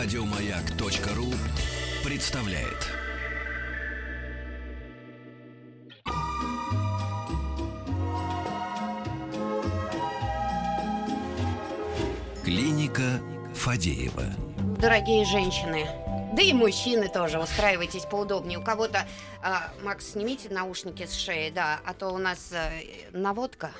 Радиомаяк.ру представляет. Клиника Фадеева. Дорогие женщины, да и мужчины тоже, устраивайтесь поудобнее. У кого-то, Макс, снимите наушники с шеи, да, а то у нас наводка.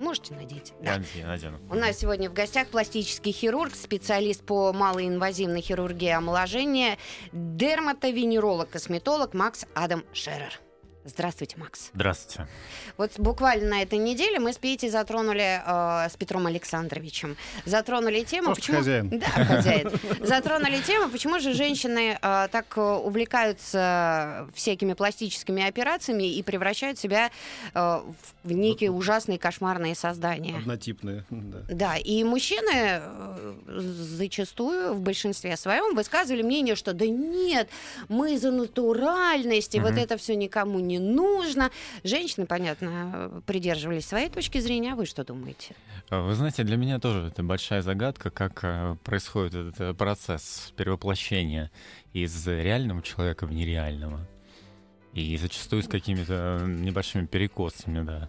Можете надеть? Да. Надену. У нас сегодня в гостях пластический хирург, специалист по малоинвазивной хирургии омоложения, дерматовенеролог, косметолог Макс Адам Шерер. Здравствуйте, Макс. Здравствуйте. Вот буквально на этой неделе мы с Петей затронули, с Петром Александровичем, затронули тему... Может, почему... хозяин. Да, хозяин. Затронули тему, почему же женщины так увлекаются всякими пластическими операциями и превращают себя в некие ужасные кошмарные создания. Однотипные. Да, и мужчины зачастую, в большинстве своем, высказывали мнение, что да нет, мы за натуральность, и вот это все никому не нужно. Женщины, понятно, придерживались своей точки зрения. А вы что думаете? Вы знаете, для меня тоже это большая загадка, как происходит этот процесс перевоплощения из реального человека в нереального. И зачастую с какими-то небольшими перекосами, да.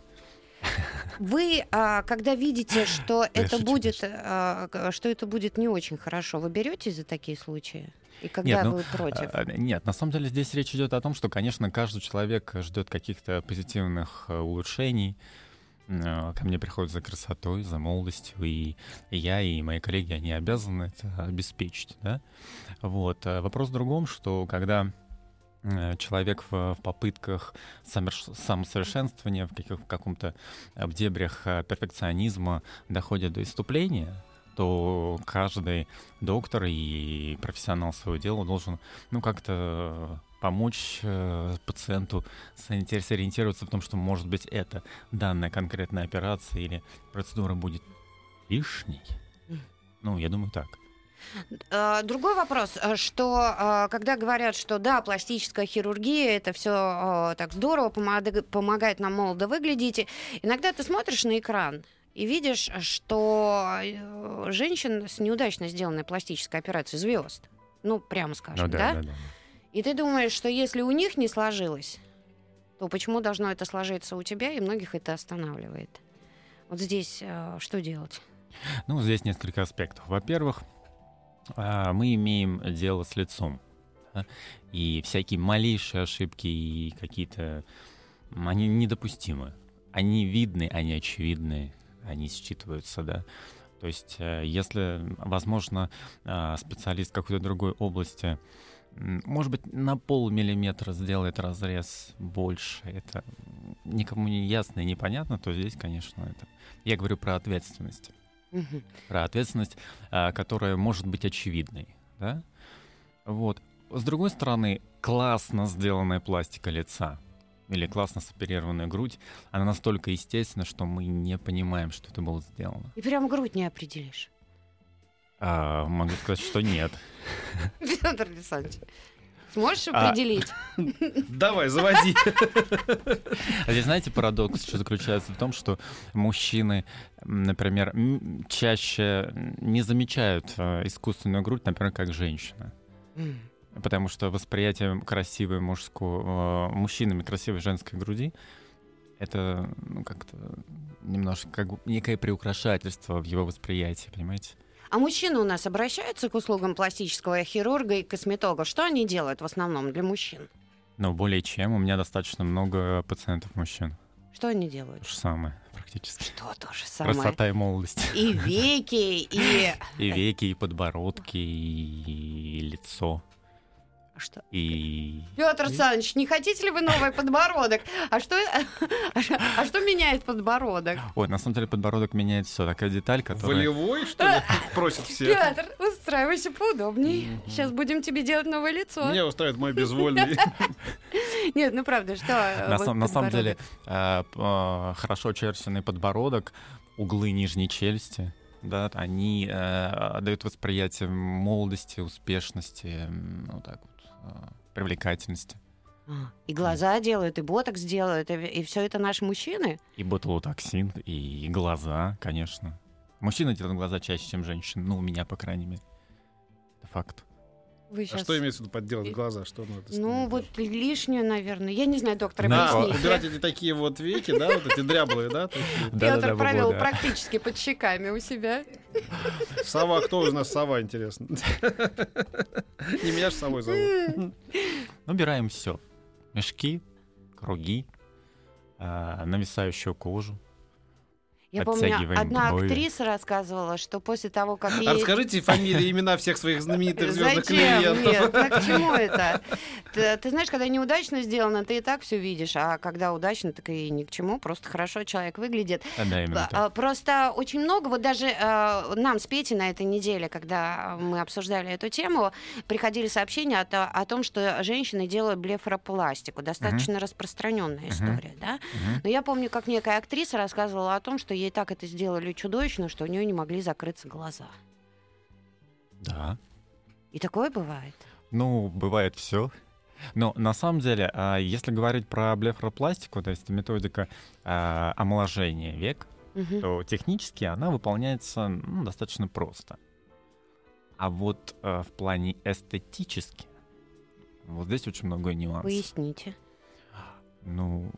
Вы, когда видите, что это будет, не очень хорошо, вы беретесь за такие случаи? И когда вы против? Нет, на самом деле здесь речь идет о том, что, конечно, каждый человек ждет каких-то позитивных улучшений. Ко мне приходят за красотой, за молодостью, и я, и мои коллеги, они обязаны это обеспечить, да? Вот. Вопрос в другом, что когда человек в попытках самосовершенствования, в каком-то в дебрях перфекционизма доходит до иступления, то каждый доктор и профессионал своего дела должен, как-то помочь пациенту сориентироваться в том, что, может быть, это данная конкретная операция или процедура будет лишней. Я думаю, так. Другой вопрос, что когда говорят, что да, пластическая хирургия, это все так здорово, помогает нам молодо выглядеть, иногда ты смотришь на экран и видишь, что женщин с неудачно сделанной пластической операцией звезд, прямо скажем, да? И ты думаешь, что если у них не сложилось, то почему должно это сложиться у тебя, и многих это останавливает. Вот здесь что делать? Здесь несколько аспектов. Во-первых, мы имеем дело с лицом, да? И всякие малейшие ошибки и какие-то, они недопустимы. Они видны, они очевидны, они считываются, да. То есть, если, возможно, специалист какой-то другой области, может быть, на полмиллиметра сделает разрез больше, это никому не ясно и непонятно, то здесь, конечно, это... Я говорю про ответственность. Про ответственность, которая может быть очевидной, да? Вот. С другой стороны, классно сделанная пластика лица или классно соперированная грудь, она настолько естественна, что мы не понимаем, что это было сделано. И прям грудь не определишь. Могу сказать, что нет. Петр Александрович, сможешь определить? Давай, заводи. Здесь, знаете, парадокс еще заключается в том, что мужчины, например, чаще не замечают искусственную грудь, например, как женщина. Потому что восприятие красивой мужчинами красивой женской груди — это как-то немножко как некое приукрашательство в его восприятии, понимаете? А мужчины у нас обращаются к услугам пластического хирурга и косметолога? Что они делают в основном для мужчин? Более чем. У меня достаточно много пациентов мужчин. Что они делают? То же самое, практически. Что то же самое? Красота и молодость. И веки, и... И веки, и подбородки, и лицо. Что? И... Петр Александрович, не хотите ли вы новый подбородок? А что меняет подбородок? Ой, на самом деле подбородок меняет все. Такая деталь, которая... Волевой, что ли? Просят все. Петр, устраивайся поудобней. Сейчас будем тебе делать новое лицо. Меня устраивает мой безвольный. Нет, правда, что... На самом деле, хорошо черченный подбородок, углы нижней челюсти, да, они дают восприятие молодости, успешности, привлекательности. И глаза делают, и ботокс делают, и все это наши мужчины? И ботулотоксин, и глаза, конечно. Мужчины делают глаза чаще, чем женщины, у меня, по крайней мере. Факт. А что имеется в виду подделать глаза? Что надо с ними вот делать? Лишнюю, наверное. Я не знаю, доктор, объясните. Убирать эти такие вот веки, да, вот эти дряблые, да? Петр провел практически под щеками у себя. Сова, кто у нас сова, интересно? Не меня же совой зовут. Убираем все. Мешки, круги, нависающую кожу. Я помню, одна актриса рассказывала, что после того, как ей... Расскажите фамилии, имена всех своих знаменитых звездных клиентов. Нет, так к чему это? Ты знаешь, когда неудачно сделано, ты и так все видишь, а когда удачно, так и ни к чему, просто хорошо человек выглядит. Да, именно так. Просто очень много, вот даже нам с Петей на этой неделе, когда мы обсуждали эту тему, приходили сообщения о том, что женщины делают блефаропластику, достаточно распространенная история, да? Но я помню, как некая актриса рассказывала о том, что ей так это сделали чудовищно, что у нее не могли закрыться глаза. Да. И такое бывает? Ну, бывает все. Но на самом деле, если говорить про блефаропластику, то есть методика омоложения век, то технически она выполняется достаточно просто. А вот в плане эстетически, вот здесь очень много нюансов. Поясните. Ну...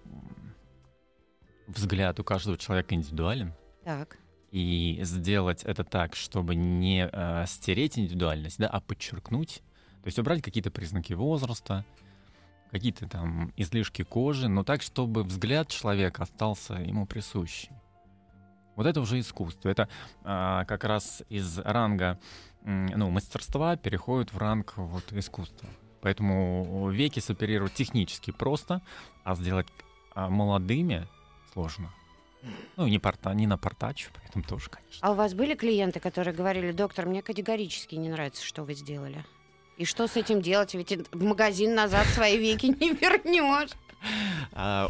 Взгляд у каждого человека индивидуален. Так. И сделать это так, чтобы не стереть индивидуальность, да, а подчеркнуть. То есть убрать какие-то признаки возраста, какие-то там излишки кожи, но так, чтобы взгляд человека остался ему присущим. Вот это уже искусство. Это как раз из ранга мастерства переходит в ранг вот, искусства. Поэтому веки соперировать технически просто, а сделать молодыми... сложно. Ну, не напортачу, поэтому тоже, конечно. А у вас были клиенты, которые говорили: доктор, мне категорически не нравится, что вы сделали? И что с этим делать? Ведь в магазин назад свои веки не вернешь.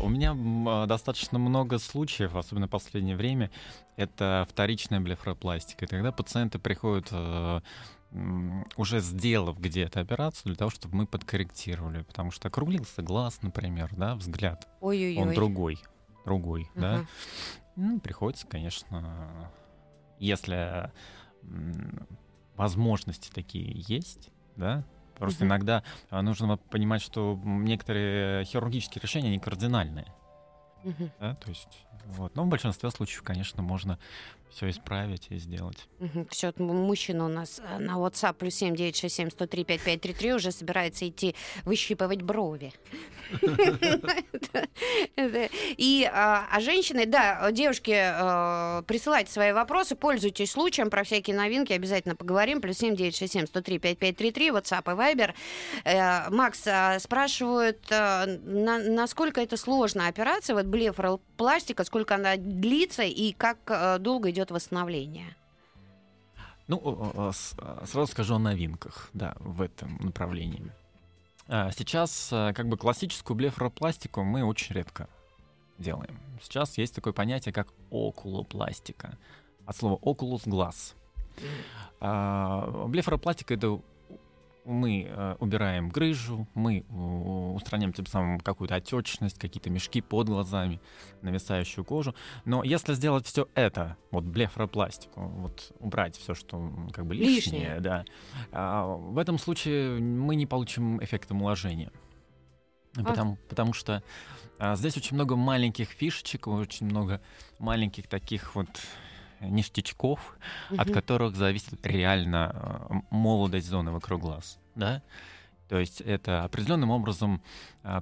У меня достаточно много случаев, особенно в последнее время, это вторичная блефаропластика. И тогда пациенты приходят, уже сделав где-то операцию, для того, чтобы мы подкорректировали. Потому что округлился глаз, например, да, взгляд. Ой-ой-ой. Он другой, да. Ну, приходится, конечно, если возможности такие есть, да. Просто иногда нужно понимать, что некоторые хирургические решения, они кардинальные. Да, то есть, вот. Но в большинстве случаев, конечно, можно все исправить и сделать. Все, мужчина у нас на WhatsApp +7 967 103 5533 уже собирается идти выщипывать брови. А женщины, да, девушки, присылайте свои вопросы, пользуйтесь случаем, про всякие новинки обязательно поговорим. +7 967 103 5533 WhatsApp и Viber. Макс, спрашивают, насколько это сложная операция, вот блефаропластика, сколько она длится и как долго идет восстановление? Ну, сразу скажу о новинках, да, в этом направлении. Сейчас как бы классическую блефаропластику мы очень редко делаем. Сейчас есть такое понятие, как окулопластика. От слова окулус — глаз. Блефаропластика — это мы убираем грыжу, мы устраняем тем самым какую-то отечность, какие-то мешки под глазами, нависающую кожу. Но если сделать все это, вот блефаропластику, вот убрать все, что как бы лишнее, да, в этом случае мы не получим эффекта омоложения. Потому что здесь очень много маленьких фишечек, очень много маленьких таких вот ништячков, от которых зависит реально молодость зоны вокруг глаз. Да? То есть это определенным образом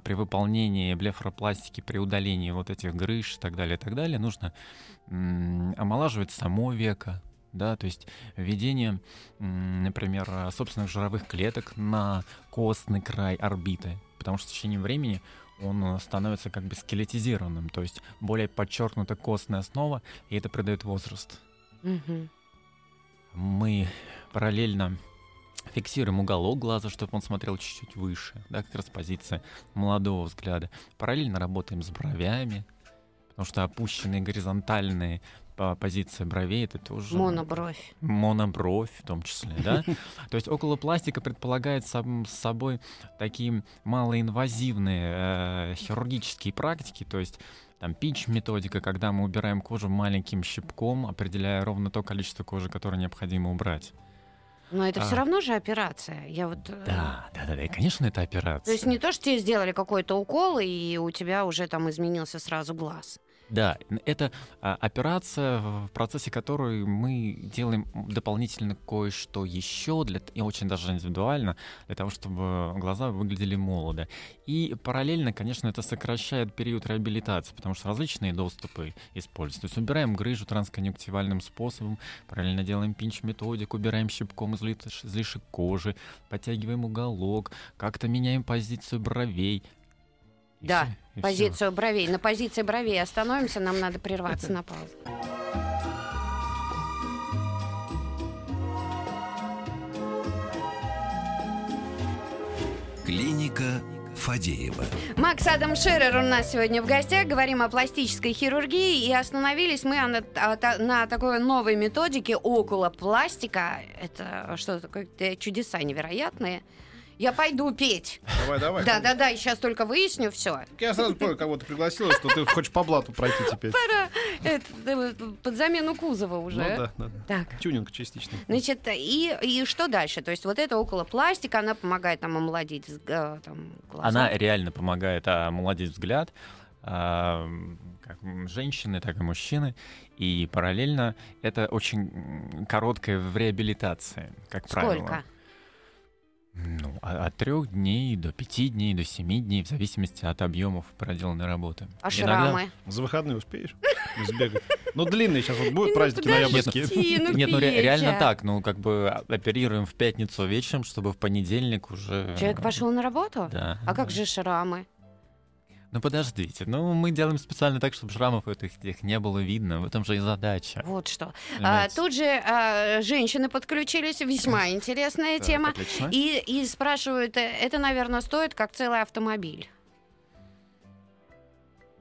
при выполнении блефаропластики, при удалении вот этих грыж и так далее, нужно омолаживать само веко. Да? То есть введение, например, собственных жировых клеток на костный край орбиты, потому что в течение времени он становится как бы скелетизированным, то есть более подчеркнута костная основа, и это придает возраст. Мы параллельно фиксируем уголок глаза, чтобы он смотрел чуть-чуть выше, да, как раз позиция молодого взгляда. Параллельно работаем с бровями, потому что опущенные горизонтальные позиция бровей — это тоже... Монобровь. Монобровь в том числе, да? То есть окулопластика предполагает собой такие малоинвазивные хирургические практики, то есть там пинч-методика, когда мы убираем кожу маленьким щипком, определяя ровно то количество кожи, которое необходимо убрать. Но это все равно же операция. Я вот... Да, конечно, это операция. То есть не то, что тебе сделали какой-то укол, и у тебя уже там изменился сразу глаз. Да, это операция, в процессе которой мы делаем дополнительно кое-что еще, и очень даже индивидуально, для того, чтобы глаза выглядели молодо. И параллельно, конечно, это сокращает период реабилитации, потому что различные доступы используются. То есть убираем грыжу трансконъюнктивальным способом, параллельно делаем пинч-методику, убираем щипком излишек кожи, подтягиваем уголок, как-то меняем позицию бровей. Да, позицию бровей. На позиции бровей остановимся, нам надо прерваться на паузу. Клиника Фадеева. Макс Адам Шерер у нас сегодня в гостях. Говорим о пластической хирургии. И остановились мы на такой новой методике окулопластика. Это что такое? Чудеса невероятные. Я пойду петь. Давай. Да, и сейчас только выясню все. Я сразу понял, кого-то пригласила, что ты хочешь по блату пройти теперь. Под замену кузова уже. Ну да. Тюнинг частично. Значит, и что дальше? То есть вот эта околопластика, она помогает нам омолодить глаза. Она реально помогает омолодить взгляд. Как женщины, так и мужчины. И параллельно это очень короткое в реабилитации, как правило. Сколько? Ну, от 3 дней до 5 дней, до 7 дней, в зависимости от объемов проделанной работы. А шрамы? За выходные успеешь сбегать? Ну, длинные сейчас вот будут праздники ноябрьские. Нет, ну реально так. Ну, как бы оперируем в пятницу вечером, чтобы в понедельник уже... Человек пошел на работу? Да. А как же шрамы? Ну, подождите. Ну, мы делаем специально так, чтобы шрамов этих не было видно. В этом же и задача. Вот что. Тут же женщины подключились. Весьма интересная тема. Отлично. И спрашивают, это, наверное, стоит как целый автомобиль?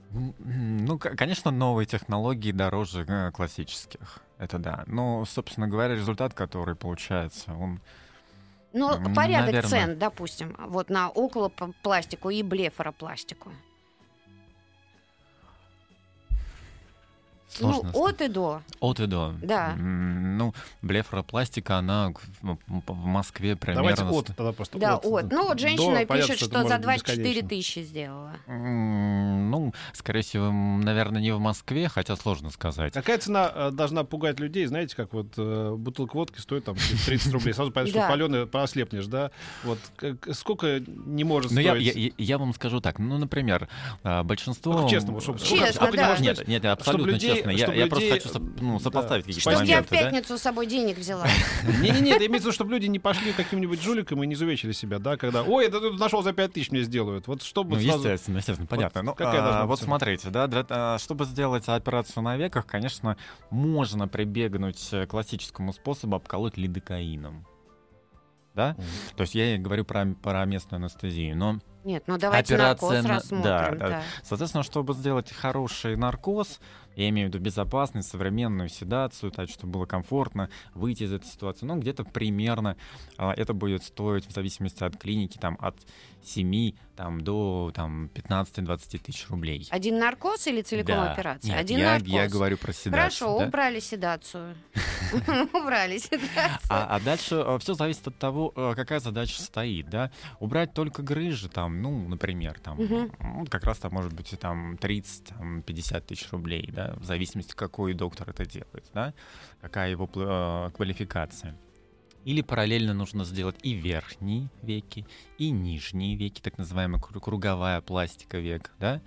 Ну, конечно, новые технологии дороже классических. Это да. Но, собственно говоря, результат, который получается, он... Ну, порядок, наверное, цен, допустим, вот на околопластику и блефаропластику. Сложно. Ну, от и до. От и до. Да. Ну, блефаропластика, она в Москве примерно... Давайте от тогда просто. Да, от. Ну, вот женщина пишет, что за 24 тысячи сделала. Ну, скорее всего, наверное, не в Москве, хотя сложно сказать. Какая цена должна пугать людей? Знаете, как вот бутылка водки стоит там 30 рублей. Сразу понятно, что палёная, поослепнешь, да? Вот сколько не может стоить? Я вам скажу так. Ну, например, большинство... Честно, чтобы... Честно, да. Нет, абсолютно честно. Я просто хочу сопоставить какие-то моменты. Чтобы я в пятницу с собой денег взяла. Не-не-не, это имеется в виду, чтобы люди не пошли каким-нибудь жуликом и не изувечили себя, да, когда, ой, это тут нашел за 5 тысяч мне сделают. Вот чтобы сразу... Естественно, понятно. Вот смотрите, да, чтобы сделать операцию на веках, конечно, можно прибегнуть к классическому способу обколоть лидокаином. Да? То есть я говорю про местную анестезию, но... Нет, ну давайте наркоз рассмотрим. Да. Соответственно, чтобы сделать хороший наркоз, я имею в виду безопасность, современную седацию, так, чтобы было комфортно выйти из этой ситуации, ну, где-то примерно это будет стоить, в зависимости от клиники, там, от 7 до 15-20 тысяч рублей. Один наркоз или целиком операция? Нет, один наркоз. Я говорю про седацию. Хорошо, да? Убрали седацию. Убрали седацию. А дальше все зависит от того, какая задача стоит. Убрать только грыжи, ну, например, как раз может быть 30-50 тысяч рублей, да, в зависимости, какой доктор это делает, да, какая его квалификация. Или параллельно нужно сделать и верхние веки, и нижние веки, так называемая круговая пластика век, да.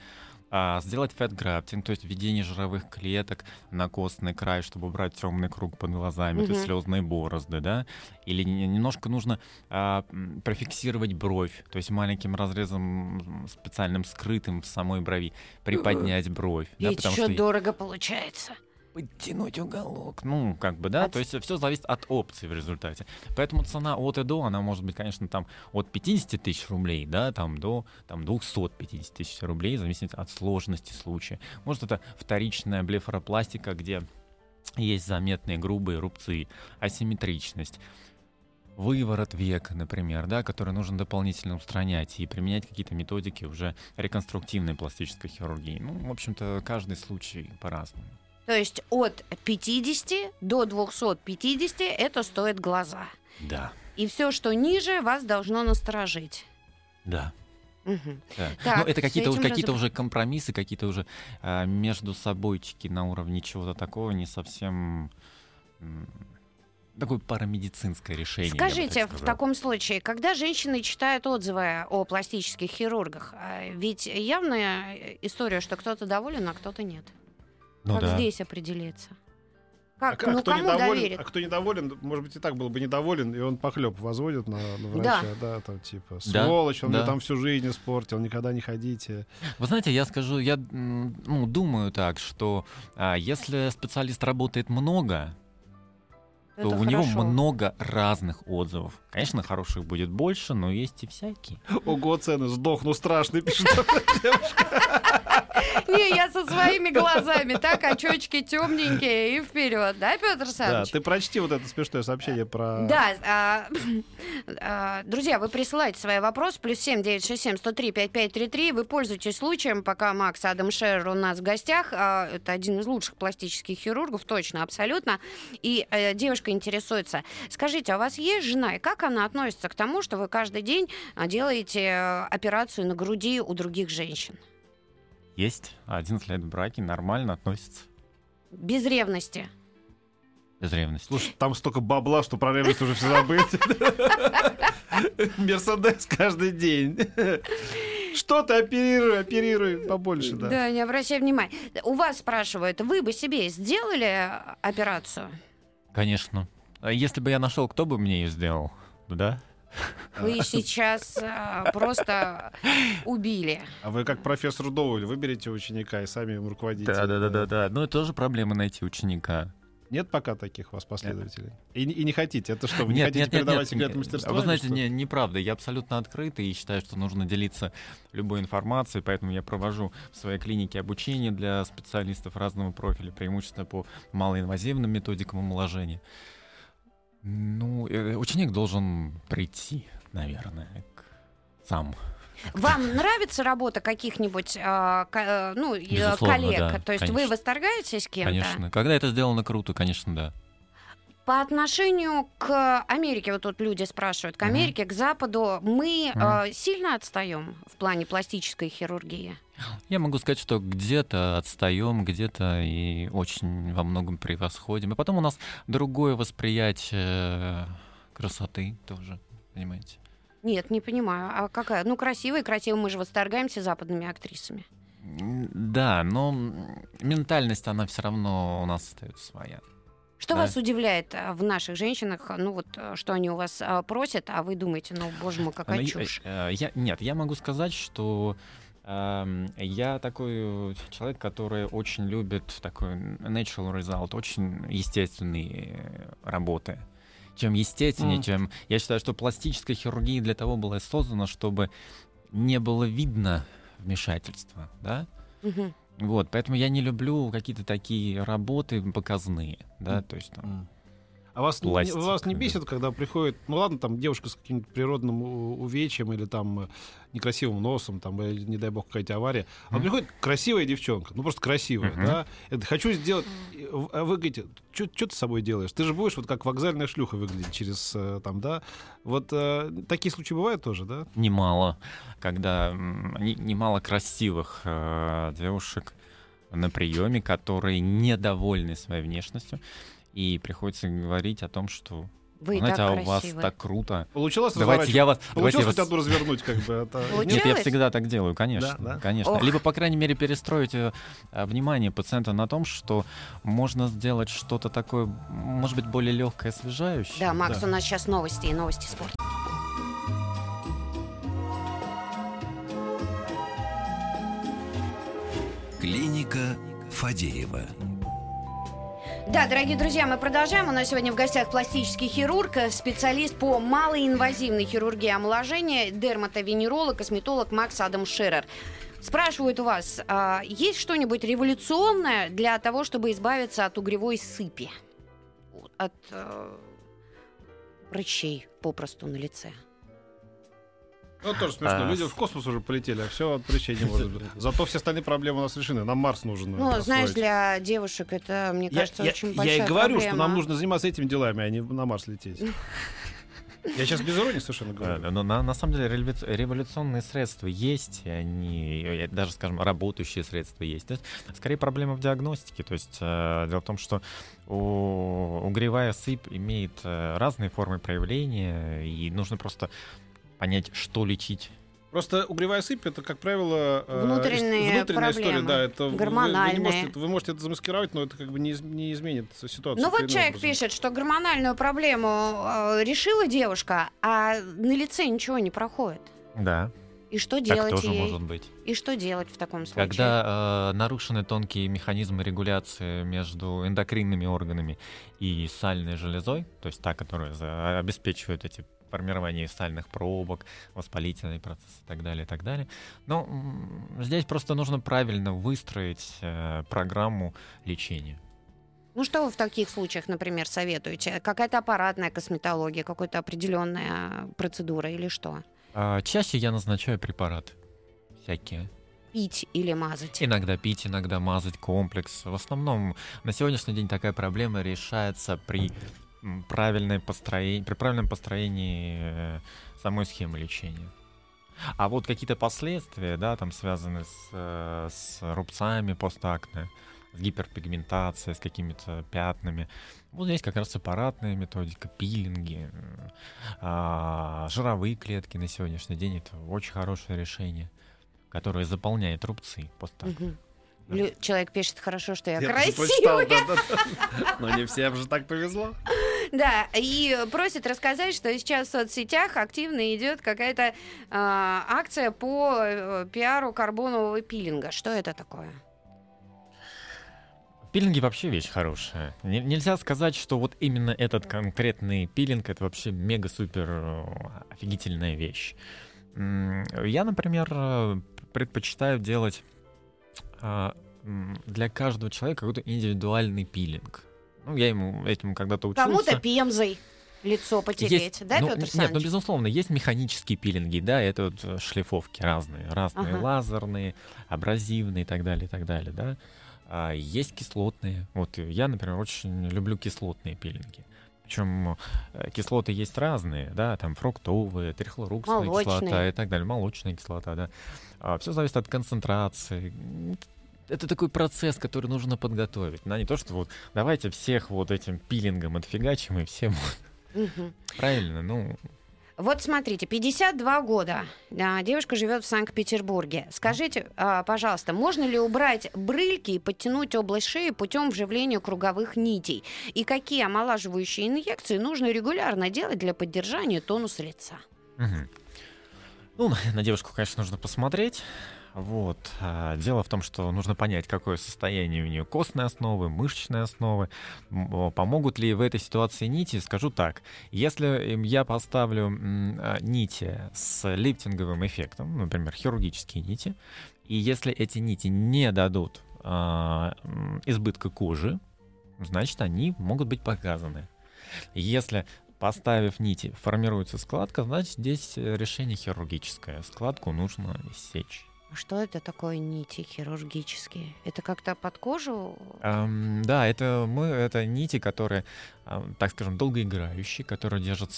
Сделать фэт-графтинг, то есть введение жировых клеток на костный край, чтобы убрать темный круг под глазами, то есть слезные борозды, да? Или немножко нужно профиксировать бровь, то есть маленьким разрезом специальным скрытым в самой брови приподнять бровь. Да, потому что дорого получается. Подтянуть уголок, ну, как бы, да, то есть все зависит от опций в результате. Поэтому цена от и до, она может быть, конечно, там от 50 тысяч рублей, да, там до 250 тысяч рублей, в зависимости от сложности случая. Может, это вторичная блефаропластика, где есть заметные грубые рубцы, асимметричность. Выворот века, например, да, который нужно дополнительно устранять и применять какие-то методики уже реконструктивной пластической хирургии. Ну, в общем-то, каждый случай по-разному. То есть от 50 до 250 это стоит глаза. Да. И все, что ниже, вас должно насторожить. Да. Угу. Да. Так, ну, это какие-то уже компромиссы, какие-то уже между собойчики на уровне чего-то такого, не совсем такое парамедицинское решение. Скажите, в таком случае, когда женщины читают отзывы о пластических хирургах, ведь явная история, что кто-то доволен, а кто-то нет. Ну, как здесь определиться? Как? А, ну, кто недоволен, может быть, и так был бы недоволен, и он похлеб возводит на врача, да, там типа сволочь, он мне там всю жизнь испортил, никогда не ходите. Вы знаете, я скажу, я думаю так, что если специалист работает много, то это у хорошо. Него много разных отзывов. Конечно, хороших будет больше, но есть и всякие. Ого, цены, сдохну страшно, пишет девушка. Не, я со своими глазами, так, очечки темненькие и вперед, да, Петр Александрович? Да, ты прочти вот это смешное сообщение про... Да, друзья, вы присылайте свои вопросы, +7 967 103 5533, вы пользуетесь случаем, пока Макс Адам Шерер у нас в гостях, это один из лучших пластических хирургов, точно, абсолютно, и девушка интересуется, скажите, а у вас есть жена, и как она относится к тому, что вы каждый день делаете операцию на груди у других женщин? Есть. 11 лет в браке, нормально относится. Без ревности. Без ревности. Слушай, там столько бабла, что про ревность уже все забыли. Мерседес каждый день. Что-то оперируй побольше. Да, не обращай внимания. У вас спрашивают, вы бы себе сделали операцию? Конечно. Если бы я нашел, кто бы мне ее сделал, да? Вы сейчас просто убили. А вы как профессор Доуэль, выберите ученика и сами им руководите. Да. Ну, это тоже проблема найти ученика. Нет пока таких у вас последователей? И не хотите? Это что, вы не хотите передавать секрет мастерства? Вы знаете, неправда. Я абсолютно открыт и считаю, что нужно делиться любой информацией, поэтому я провожу в своей клинике обучение для специалистов разного профиля, преимущественно по малоинвазивным методикам омоложения. Ну, ученик должен прийти, наверное, сам. Вам нравится работа каких-нибудь коллег? Да, то есть конечно. Вы восторгаетесь кем-то? Конечно. Когда это сделано круто, конечно, да. По отношению к Америке, вот тут люди спрашивают, к Америке, к Западу, мы сильно отстаем в плане пластической хирургии? Я могу сказать, что где-то отстаем, где-то и очень во многом превосходим. И потом у нас другое восприятие красоты тоже, понимаете? Нет, не понимаю. А какая? Ну, красивая, мы же восторгаемся западными актрисами. Да, но ментальность, она все равно у нас остается своя. Что вас удивляет в наших женщинах? Ну вот, что они у вас просят, а вы думаете, ну, боже мой, какая чушь. Я могу сказать, что я такой человек, который очень любит такой natural result, очень естественные работы. Чем естественнее, чем... Я считаю, что пластическая хирургия для того была создана, чтобы не было видно вмешательства, да? Mm-hmm. Вот, поэтому я не люблю какие-то такие работы показные, да, то есть там... А вас не бесит, когда приходит, ну ладно, там девушка с каким-то природным увечьем или там некрасивым носом, там, не дай бог, какая-то авария, а приходит красивая девчонка, ну просто красивая, да, это хочу сделать, а вы говорите, что ты с собой делаешь? Ты же будешь вот как вокзальная шлюха выглядеть через, там, да, вот такие случаи бывают тоже, да? Немало, когда немало красивых девушек на приеме, которые недовольны своей внешностью, и приходится говорить о том, что вы, знаете, а у вас так круто. Получилось хоть одну развернуть, как бы. Нет, я всегда так делаю, конечно. Да? Конечно. Либо, по крайней мере, перестроить внимание пациента на том, что можно сделать что-то такое, может быть, более легкое, освежающее. Да, Макс, у нас сейчас новости и новости спорта. Клиника Фадеева. Да, дорогие друзья, мы продолжаем. У нас сегодня в гостях пластический хирург, специалист по малоинвазивной хирургии омоложения, дерматовенеролог, косметолог Макс Адам Шерер. Спрашивают у вас, есть что-нибудь революционное для того, чтобы избавиться от угревой сыпи? От прыщей попросту на лице. Ну, тоже смешно. Люди в космос уже полетели, а все от прыщей не может быть. Зато все остальные проблемы у нас решены. Нам Марс нужен. Ну, знаешь, для девушек это, мне кажется, очень большая проблема. Я и говорю, что нам нужно заниматься этими делами, а не на Марс лететь. Я сейчас без иронии совершенно говорю. Да, но на самом деле революционные средства есть, они даже, скажем, работающие средства есть. То есть скорее проблема в диагностике. То есть дело в том, что угревая сыпь имеет разные формы проявления, и нужно просто понять, что лечить. Просто угревая сыпь — это, как правило, внутренняя история, да, это гормональные. Вы можете это замаскировать, но это как бы не изменит ситуацию. Ну вот человек пишет, что гормональную проблему решила девушка, а на лице ничего не проходит. Да. И что делать так тоже ей? Может быть. И что делать в таком случае? Когда нарушены тонкие механизмы регуляции между эндокринными органами и сальной железой, то есть та, которая обеспечивает эти формирование сальных пробок, воспалительный процесс и так далее, и так далее. Но здесь просто нужно правильно выстроить программу лечения. Ну что вы в таких случаях, например, советуете? Какая-то аппаратная косметология, какая-то определенная процедура или что? Чаще я назначаю препараты всякие. Пить или мазать? Иногда пить, иногда мазать, комплекс. В основном на сегодняшний день такая проблема решается при правильном построении самой схемы лечения. А вот какие-то последствия, да, там связаны с рубцами постакне, с гиперпигментацией, с какими-то пятнами. Вот здесь как раз аппаратная методика, пилинги, жировые клетки на сегодняшний день — это очень хорошее решение, которое заполняет рубцы постакне. Угу. Человек пишет: хорошо, что я красивая. Да. Но не всем же так повезло. Да, и просит рассказать, что сейчас в соцсетях активно идет какая-то акция по пиару карбонового пилинга. Что это такое? Пилинги вообще вещь хорошая. Нельзя сказать, что вот именно этот конкретный пилинг — это вообще мега-супер офигительная вещь. Я, например, предпочитаю делать для каждого человека какой-то индивидуальный пилинг. Ну, я этому когда-то учился. Кому-то пемзой лицо потереть, есть, да, Петр Александрович? Нет, безусловно, есть механические пилинги, да, это вот шлифовки разные, лазерные, абразивные и так далее, да. А есть кислотные. Вот я, например, очень люблю кислотные пилинги. Причем кислоты есть разные, да, там фруктовые, трихлоруксусная кислота и так далее, молочная кислота, да. Все зависит от концентрации. Это такой процесс, который нужно подготовить. Да, не то, что вот давайте всех вот этим пилингом отфигачим и всем. Угу. Правильно, ну. Вот смотрите, 52 года. Девушка живет в Санкт-Петербурге. Скажите, пожалуйста, можно ли убрать брыльки и подтянуть область шеи путем вживления круговых нитей? И какие омолаживающие инъекции нужно регулярно делать для поддержания тонуса лица? Угу. Ну, на девушку, конечно, нужно посмотреть. Вот. Дело в том, что нужно понять, какое состояние у нее костной основы, мышечной основы. Помогут ли в этой ситуации нити? Скажу так. Если я поставлю нити с лифтинговым эффектом, например, хирургические нити, и если эти нити не дадут избытка кожи, значит, они могут быть показаны. Если, поставив нити, формируется складка, значит, здесь решение хирургическое. Складку нужно иссечь. Что это такое нити хирургические? Это как-то под кожу? Да, это нити, которые, так скажем, долгоиграющие, которые держат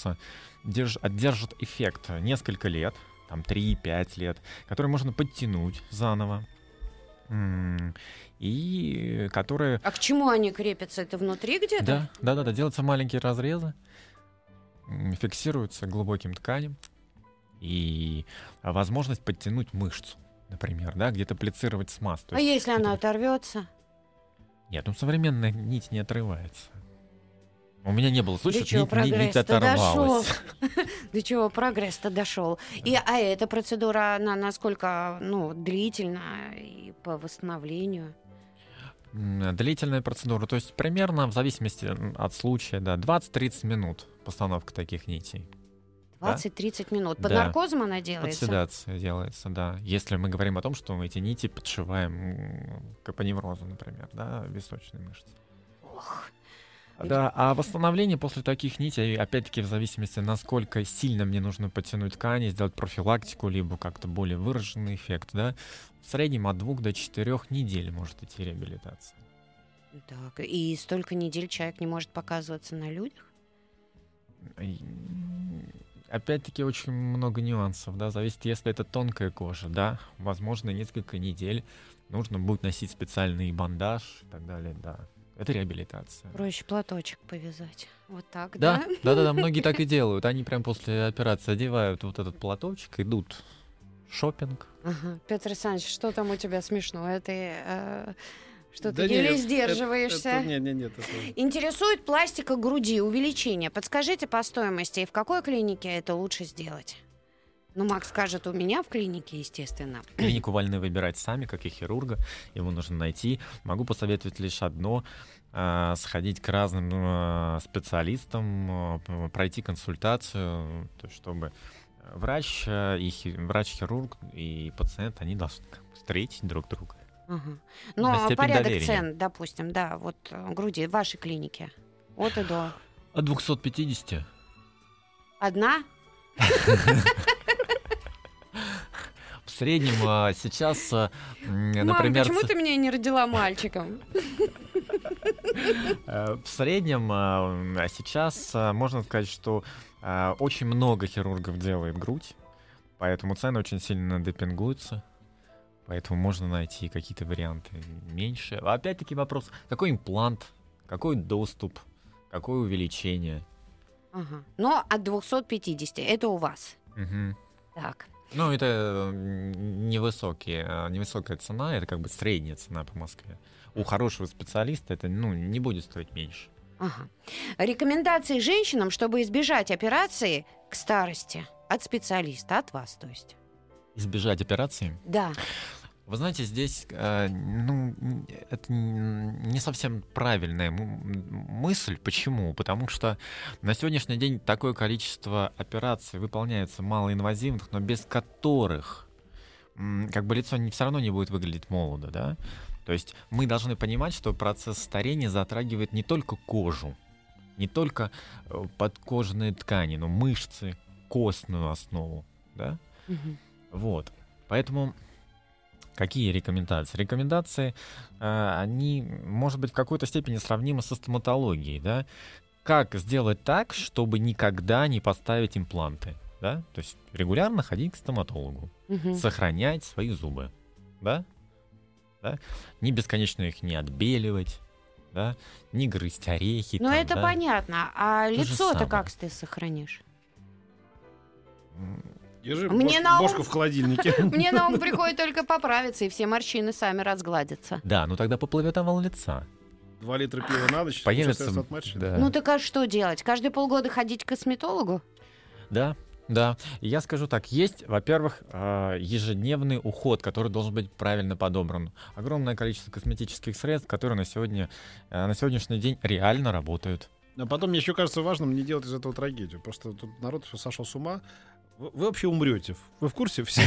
эффект несколько лет, там 3-5 лет, которые можно подтянуть заново. И которые... А к чему они крепятся? Это внутри где-то? Да, делаются маленькие разрезы, фиксируются глубоким тканем. И возможность подтянуть мышцу, например, да, где-то плицировать смаз. А если она оторвется? Нет, современная нить не отрывается. У меня не было случая, что нить оторвалась. До чего прогресс-то дошел. А эта процедура, она насколько длительна и по восстановлению? Длительная процедура, то есть примерно в зависимости от случая, да, 20-30 минут постановка таких нитей. 20-30 минут. Под наркозом она делается? Под седацией делается, да. Если мы говорим о том, что мы эти нити подшиваем к апоневрозу, например, да, височной мышцы. Ох. Да, а восстановление после таких нитей, опять-таки, в зависимости, насколько сильно мне нужно подтянуть ткани, сделать профилактику, либо как-то более выраженный эффект, да, в среднем от 2 до 4 недель может идти реабилитация. Так, и столько недель человек не может показываться на людях? опять-таки очень много нюансов, да, зависит, если это тонкая кожа, да, возможно, несколько недель нужно будет носить специальный бандаж и так далее, да. Это реабилитация. Проще платочек повязать. Вот так, да? Да, многие так и делают. Они прям после операции одевают вот этот платочек, идут шопинг. Ага. Петр Александрович, что там у тебя смешного? Ты что-то еле сдерживаешься? Нет. Интересует пластика груди, увеличение. Подскажите по стоимости, и в какой клинике это лучше сделать? Ну, Макс скажет, у меня в клинике, естественно. Клинику вольны выбирать сами, как и хирурга. Его нужно найти. Могу посоветовать лишь одно. Сходить к разным специалистам, пройти консультацию, чтобы врач, и врач-хирург, и пациент, они должны встретить друг друга. Угу. Но порядок доверия. Цен, допустим, да, вот груди в вашей клинике от и до? От 250. Одна? В среднем сейчас, например... почему ты меня не родила мальчиком? В среднем сейчас можно сказать, что очень много хирургов делает грудь, поэтому цены очень сильно демпингуются, поэтому можно найти какие-то варианты меньше. Опять-таки вопрос, какой имплант, какой доступ, какое увеличение. Ага. Но от 250 это у вас. Угу. Так. Ну, это невысокая цена, это как бы средняя цена по Москве. У хорошего специалиста это не будет стоить меньше. Ага. Рекомендации женщинам, чтобы избежать операции к старости от специалиста, от вас, то есть. Избежать операции? Да. Вы знаете, здесь это не совсем правильная мысль. Почему? Потому что на сегодняшний день такое количество операций выполняется малоинвазивных, но без которых как бы лицо все равно не будет выглядеть молодо. Да? То есть мы должны понимать, что процесс старения затрагивает не только кожу, не только подкожные ткани, но мышцы, костную основу. Да? Угу. Вот. Поэтому... Какие рекомендации? Рекомендации, они, может быть, в какой-то степени сравнимы со стоматологией. Да? Как сделать так, чтобы никогда не поставить импланты? Да? То есть регулярно ходить к стоматологу, сохранять свои зубы. Да? Не бесконечно их не отбеливать, да? Не грызть орехи. Ну это да? Понятно. А лицо-то как ты сохранишь? Держи бошку в холодильнике. Мне на ум приходит только поправиться, и все морщины сами разгладятся. Да, тогда поплывет овал лица. 2 литра пива надо, сейчас появится от морщин. Да. Так а что делать? Каждые полгода ходить к косметологу? Да. Я скажу так. Есть, во-первых, ежедневный уход, который должен быть правильно подобран. Огромное количество косметических средств, которые на сегодняшний день реально работают. А потом, мне еще кажется важным не делать из этого трагедию. Просто тут народ сошел с ума. Вы вообще умрете. Вы в курсе все?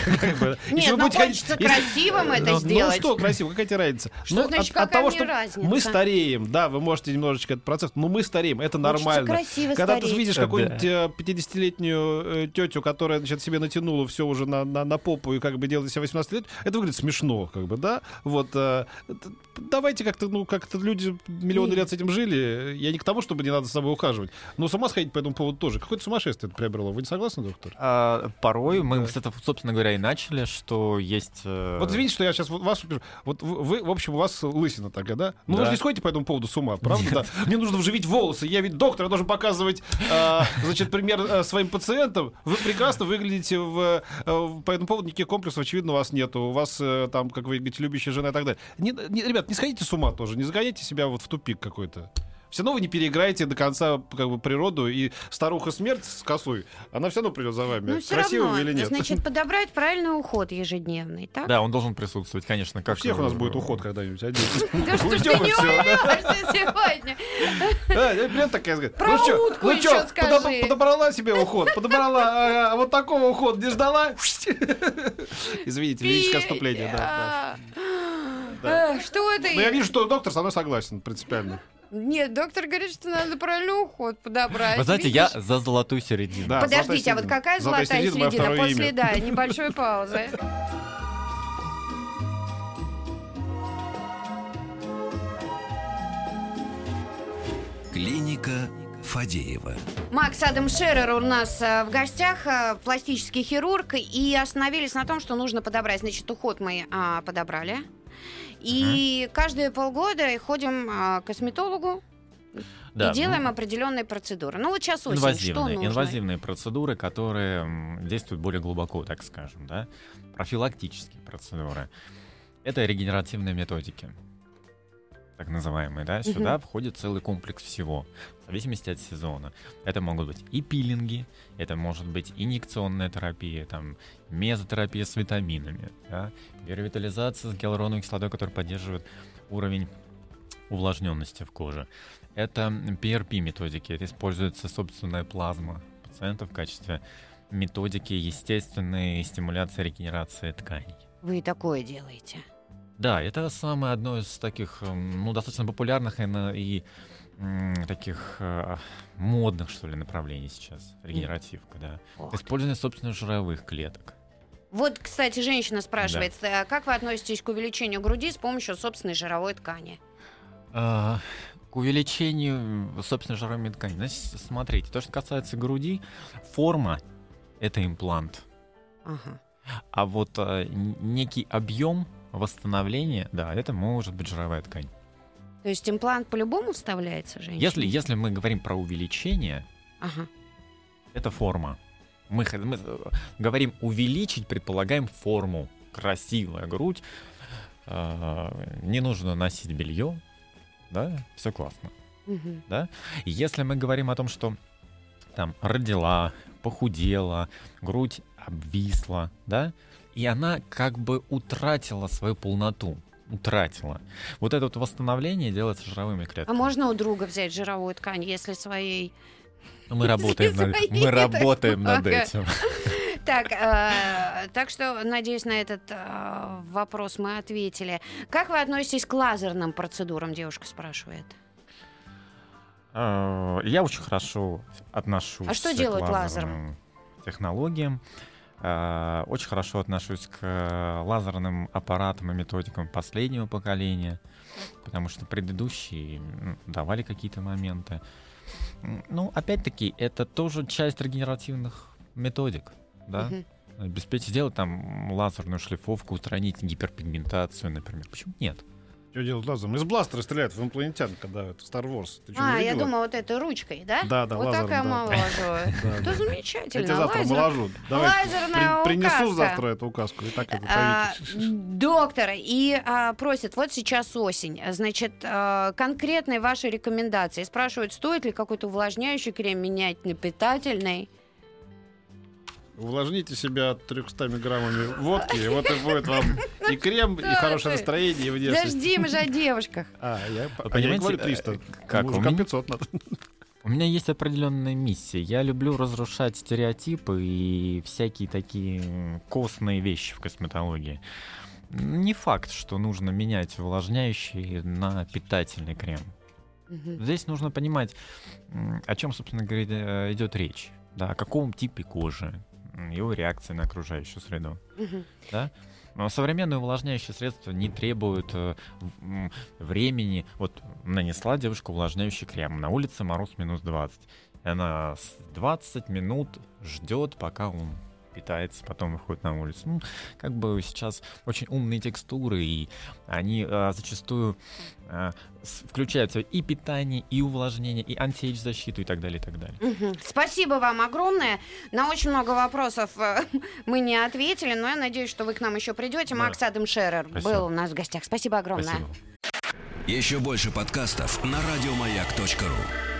Нет, но хочется красивым это сделать. Ну что красиво? Какая тебе разница? Что значит, какая мне разница? Мы стареем, да, вы можете немножечко этот процесс, но мы стареем, это нормально. Когда ты видишь какую-нибудь 50-летнюю тетю, которая, себе натянула все уже на попу и делает себя 18 лет, это выглядит смешно, да? Вот. Давайте как-то люди миллионы лет с этим жили. Я не к тому, чтобы не надо с собой ухаживать. Но с ума сходить по этому поводу тоже. Какое-то сумасшествие это приобрело. Вы не согласны, доктор? Порой мы с этого, собственно говоря, и начали, что есть... Вот извините, что я сейчас вас... Вот вы, в общем, у вас лысина такая, да? Вы же не сходите по этому поводу с ума, правда? Да? Мне нужно вживить волосы. Я ведь доктор, я должен показывать, пример своим пациентам. Вы прекрасно выглядите по этому поводу, никаких комплексов, очевидно, у вас нету. У вас там, как вы говорите, любящая жена и так далее. Ребят, не сходите с ума тоже, не загоняйте себя в тупик какой-то. Все равно вы не переиграете до конца природу, и старуха смерть с косой, она все равно придет за вами. Красивым или нет. Значит, подобрать правильный уход ежедневный, так? Да, он должен присутствовать, конечно. Как у всех у нас будет уход когда-нибудь один. Да что ж ты не умрёшься сегодня? Блин, такая сказать. Про утку ещё скажи. Подобрала себе уход, подобрала вот такого ухода, не ждала. Извините, лирическое отступление. Что это? Я вижу, что доктор со мной согласен принципиально. Нет, доктор говорит, что надо правильный уход подобрать. Вы знаете, видишь? Я за золотую середину. Да, подождите, а вот какая золотая середина? После, небольшой паузы. Клиника Фадеева. Макс Адам Шерер у нас в гостях, пластический хирург. И остановились на том, что нужно подобрать. Значит, уход мы подобрали. И каждые полгода ходим к косметологу. Да. И делаем определенные процедуры. Ну вот сейчас осень, инвазивные, что нужно? Инвазивные процедуры, которые действуют более глубоко, так скажем, да? Профилактические процедуры. Это регенеративные методики, так называемые, да? Сюда входит целый комплекс всего, в зависимости от сезона. Это могут быть и пилинги, это может быть инъекционная терапия, там, мезотерапия с витаминами, да? Вервитализация с геллороновой кислотой, которая поддерживает уровень увлажненности в коже. Это PRP методики. Это используется собственная плазма пациента в качестве методики естественной стимуляции регенерации тканей. Вы такое делаете? Да, это самое одно из таких, ну, достаточно популярных и таких модных, что ли, направлений сейчас. Регенеративка, да. Ох, использование собственных жировых клеток. Вот, кстати, женщина спрашивает, да. Как вы относитесь к увеличению груди с помощью собственной жировой ткани? К увеличению, собственно, жировой ткани. Значит, смотрите, то, что касается груди, форма – это имплант. Ага. А вот некий объем восстановления, да, это может быть жировая ткань. То есть имплант по-любому вставляется, женщина? Если мы говорим про увеличение, это форма. Мы говорим увеличить, предполагаем форму. Красивая грудь, не нужно носить белье. Да, все классно. Да? Если мы говорим о том, что там родила, похудела, грудь обвисла, да, и она как бы утратила свою полноту. Вот это вот восстановление делается жировыми клетками. А можно у друга взять жировую ткань, если своей... Мы работаем над этим. Так что, надеюсь, на этот вопрос мы ответили. Как вы относитесь к лазерным процедурам, девушка спрашивает? Я очень хорошо отношусь к лазерным технологиям. Очень хорошо отношусь к лазерным аппаратам и методикам последнего поколения, потому что предыдущие давали какие-то моменты. Ну, опять-таки, это тоже часть регенеративных методик. Да? Обеспечить, сделать там лазерную шлифовку, устранить гиперпигментацию, например. Почему нет? Что делать лазером? Из бластера стреляют в инопланетян, когда это Star Wars. Ты не видела? Я думала, вот этой ручкой, да? Да, вот лазером. Вот такая омолаживаю. Это замечательно. Я тебя завтра омоложу. Лазерная указка. Принесу завтра эту указку. И так это доктор, и просит, вот сейчас осень. Значит, конкретные ваши рекомендации. Спрашивают, стоит ли какой-то увлажняющий крем менять на питательный? Увлажните себя 300 граммами водки, и вот и будет вам и крем, и хорошее настроение, и внешность. Подожди, мы же о девушках. Я говорю 300, мужикам 500 надо. У меня есть определенная миссия. Я люблю разрушать стереотипы и всякие такие костные вещи в косметологии. Не факт, что нужно менять увлажняющий на питательный крем. Здесь нужно понимать, о чем, собственно говоря, идет речь. Да, о каком типе кожи, его реакции на окружающую среду. Да? Но современные увлажняющие средства не требуют времени. Вот нанесла девушка увлажняющий крем. На улице мороз -20. И она 20 минут ждет, пока он питается, потом выходит на улицу. Ну, как бы сейчас очень умные текстуры, и они зачастую включаются и питание, и увлажнение, и антиэйдж-защиту, и так далее, и так далее. Спасибо вам огромное. На очень много вопросов мы не ответили, но я надеюсь, что вы к нам еще придете. Да. Макс Адам Шерер был у нас в гостях. Спасибо огромное. Спасибо. Еще больше подкастов на радиомаяк.ру.